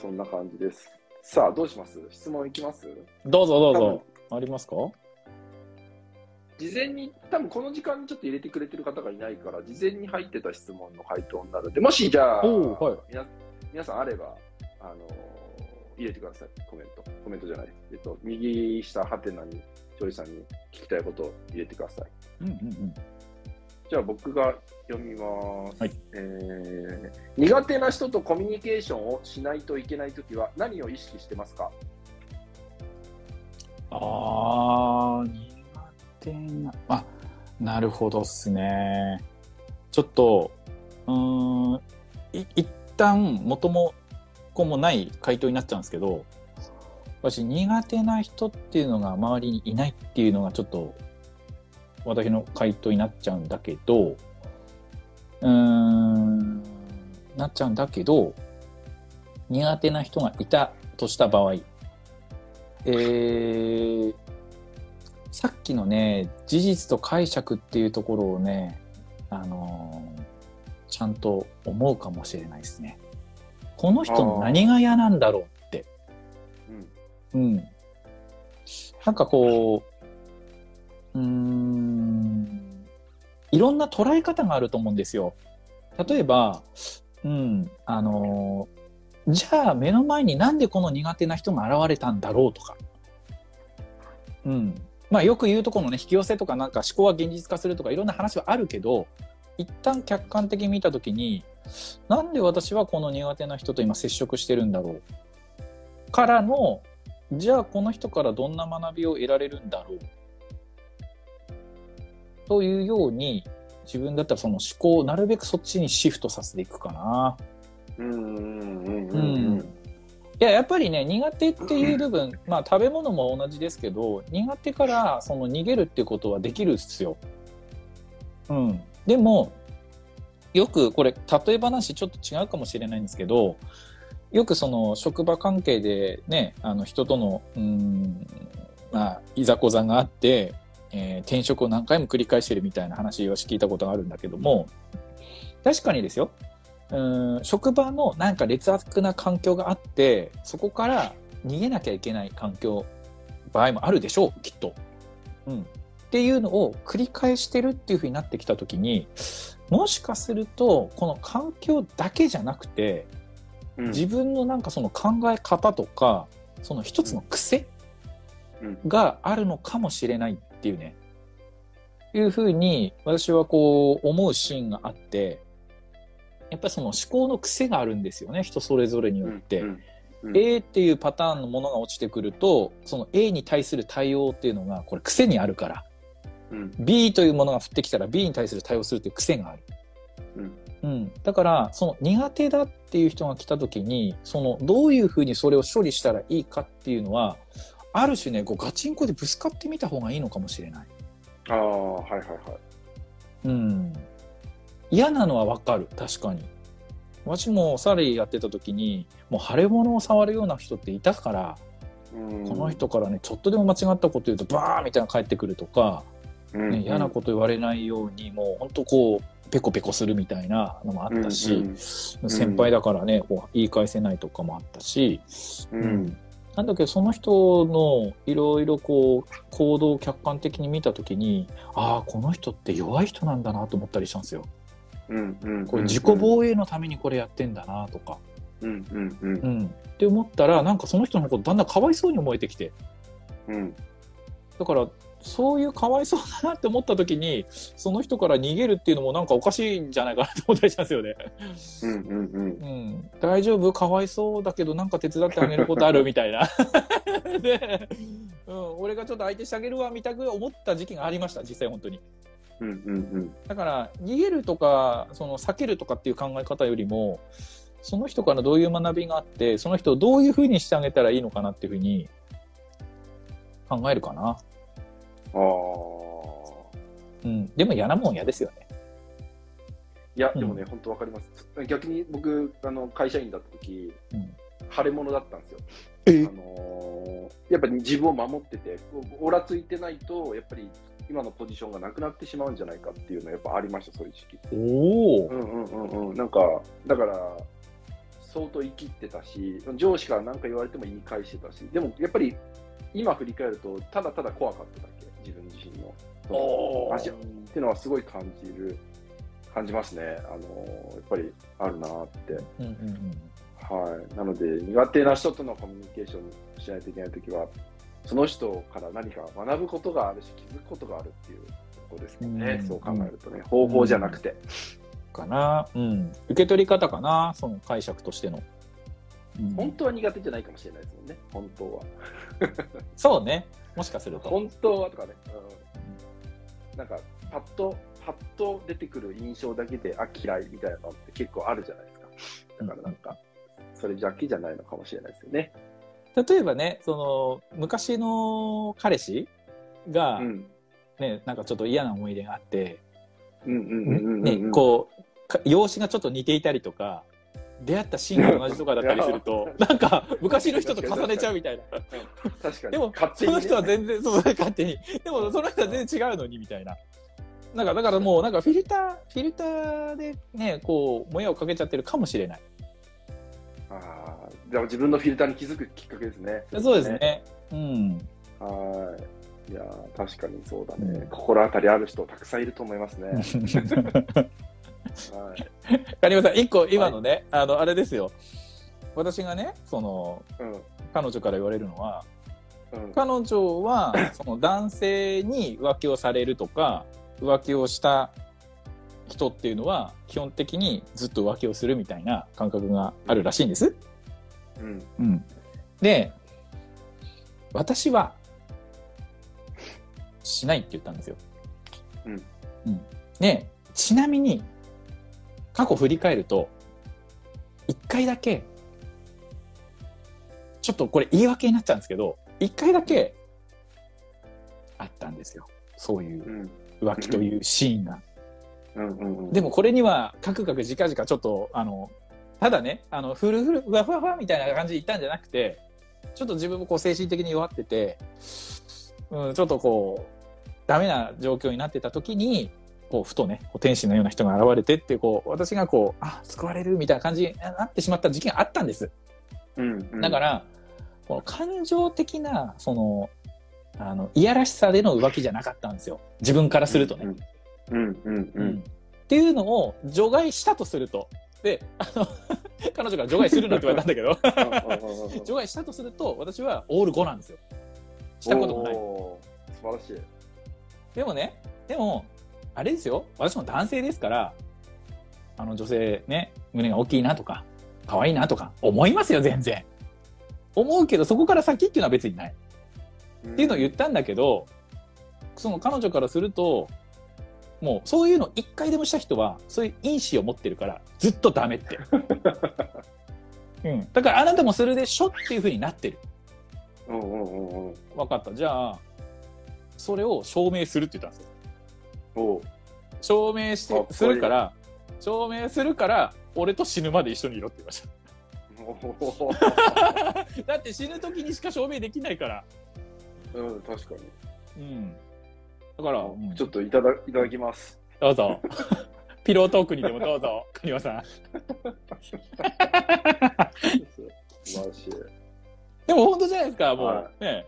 そんな感じです。さあ、どうします？質問いきます？どうぞどうぞ。ありますか？事前に、多分この時間にちょっと入れてくれてる方がいないから、事前に入ってた質問の回答になるので、もしじゃあ、はい、皆さんあれば、入れてください。コメントじゃない。右下、ハテナに、ちょいさんに聞きたいことを入れてください。うんうんうん。じゃあ僕が読みます、はい。苦手な人とコミュニケーションをしないといけないときは何を意識してますか？なるほどっすね。ちょっと一旦元も子もない回答になっちゃうんですけど、私苦手な人っていうのが周りにいないっていうのがちょっと私の回答になっちゃうんだけど、苦手な人がいたとした場合、さっきのね、事実と解釈っていうところをね、ちゃんと思うかもしれないですね。この人の何が嫌なんだろうって。うん。なんかこう、いろんな捉え方があると思うんですよ。例えば、じゃあ目の前になんでこの苦手な人が現れたんだろうとか、まあよく言うとこのね、引き寄せとかなんか思考は現実化するとかいろんな話はあるけど、一旦客観的に見たときに、なんで私はこの苦手な人と今接触してるんだろうからの、じゃあこの人からどんな学びを得られるんだろうというように、自分だったらその思考をなるべくそっちにシフトさせていくかな。いや、やっぱりね、苦手っていう部分、まあ食べ物も同じですけど、苦手からその逃げるってことはできるっすよ。でもよくこれ例え話ちょっと違うかもしれないんですけど、よくその職場関係でね、人とのいざこざがあって。転職を何回も繰り返してるみたいな話を聞いたことがあるんだけども、確かにですよ、職場のなんか劣悪な環境があって、そこから逃げなきゃいけない環境場合もあるでしょう、きっと、っていうのを繰り返してるっていうふうになってきた時に、もしかするとこの環境だけじゃなくて、自分のなんかその考え方とか、その一つの癖があるのかもしれないっていうね、いうふうに私はこう思うシーンがあって、やっぱりその思考の癖があるんですよね、人それぞれによって、A っていうパターンのものが落ちてくると、その A に対する対応っていうのがこれ癖にあるから、B というものが降ってきたら B に対する対応するっていう癖がある、だからその苦手だっていう人が来た時に、そのどういうふうにそれを処理したらいいかっていうのは、ある種ね、こうガチンコでぶつかってみた方がいいのかもしれない。嫌なのはわかる。確かに私もサリーやってた時に、もう腫れ物を触るような人っていたから、この人からねちょっとでも間違ったこと言うとバーンみたいなの返ってくるとか、嫌なこと言われないようにもうほんとこうペコペコするみたいなのもあったし、先輩だからねこう言い返せないとかもあったし、なんだけど、その人のいろいろこう行動を客観的に見たときに、ああこの人って弱い人なんだなと思ったりしたんですよ。これ自己防衛のためにこれやってんだなとか、って思ったら、なんかその人のことだんだんかわいそうに思えてきて、だからそういうかわいそうだなって思ったときに、その人から逃げるっていうのもなんかおかしいんじゃないかなと思ったりしたんですよね。大丈夫、かわいそうだけどなんか手伝ってあげることあるみたいなで、俺がちょっと相手してあげるわみたいな思った時期がありました、実際本当に。だから逃げるとかその避けるとかっていう考え方よりも、その人からどういう学びがあって、その人をどういうふうにしてあげたらいいのかなっていうふうに考えるかな。でも嫌なもん嫌ですよね。いやでもね、本当わかります。逆に僕会社員だった時、腫れ物だったんですよ。やっぱり自分を守ってて、オラついてないとやっぱり今のポジションがなくなってしまうんじゃないかっていうのはやっぱありました、そういう時期。なんかだから相当生きってたし、上司から何か言われても言い返してたし、でもやっぱり今振り返るとただただ怖かっただけ、自分自身の足っていうのはすごい感じますね。やっぱりあるなって、うんうんうん、はい。なので苦手な人とのコミュニケーションしないといけないときは、その人から何か学ぶことがあるし気づくことがあるっていうことですもんね、うんうん、そう考えるとね、方法じゃなくて、かな、うん、受け取り方かな、その解釈としての、うん、本当は苦手じゃないかもしれないですもんね、本当はそうね、もしかすると本当はとかね、うん、なんかパッと出てくる印象だけで、あ、嫌いみたいなのって結構あるじゃないですか。だからなんか、うん、それだけじゃないのかもしれないですよね。例えばね、その昔の彼氏が、うんね、なんかちょっと嫌な思い出があって、こう容姿がちょっと似ていたりとか、出会ったシーンが同じとかだったりするとなんか昔の人と重ねちゃうみたいな確かにでもその人は全然そう勝手にでもその人は全然違うのにみたいな、なんかだからもうなんかフィルターでね、こうもやをかけちゃってるかもしれない。ああ、でも自分のフィルターに気づくきっかけですね。そうですね。うん。はい。いや確かにそうだね。心当たりある人たくさんいると思いますね。はい。カリマさん1個今のね、はい、あれですよ。私がねその、うん、彼女から言われるのは、うん、彼女はその男性に浮気をされるとか。浮気をした人っていうのは基本的にずっと浮気をするみたいな感覚があるらしいんです、うんうん、で私はしないって言ったんですよ、うんうん、でちなみに過去振り返ると1回だけちょっとこれ言い訳になっちゃうんですけど1回だけあったんですよ、そういう、うん浮気というシーンが、うんうんうん、でもこれにはカクカクジカジカちょっとただねフルふわふわふわみたいな感じでいったんじゃなくてちょっと自分もこう精神的に弱ってて、うん、ちょっとこうダメな状況になってた時にこうふとねこう天使のような人が現れてってこう私がこうあ救われるみたいな感じになってしまった時期があったんです、うんうん、だからこの感情的なそのいやらしさでの浮気じゃなかったんですよ自分からするとね、うんうんうんうん、っていうのを除外したとするとで彼女から除外するなって言われたんだけど除外したとすると私はオール5なんですよ、したこともない。素晴らしい。でもねでもあれですよ、私も男性ですから、女性ね胸が大きいなとか可愛いなとか思いますよ、全然思うけどそこから先っていうのは別にないっていうのを言ったんだけど、その彼女からするともうそういうの一回でもした人はそういう因子を持ってるからずっとダメって、うん、だからあなたもするでしょっていう風になってる、うんうんうんうん、分かった、じゃあそれを証明するって言ったんですよ。おう、証明してするから、証明するから俺と死ぬまで一緒にいろって言いましただって死ぬ時にしか証明できないから。うん、確かに、うん、だから、うん、ちょっといただきます、どうぞピロートークにでもどうぞカリマさん素晴らしい。でも本当じゃないですか、もう、はい、ね、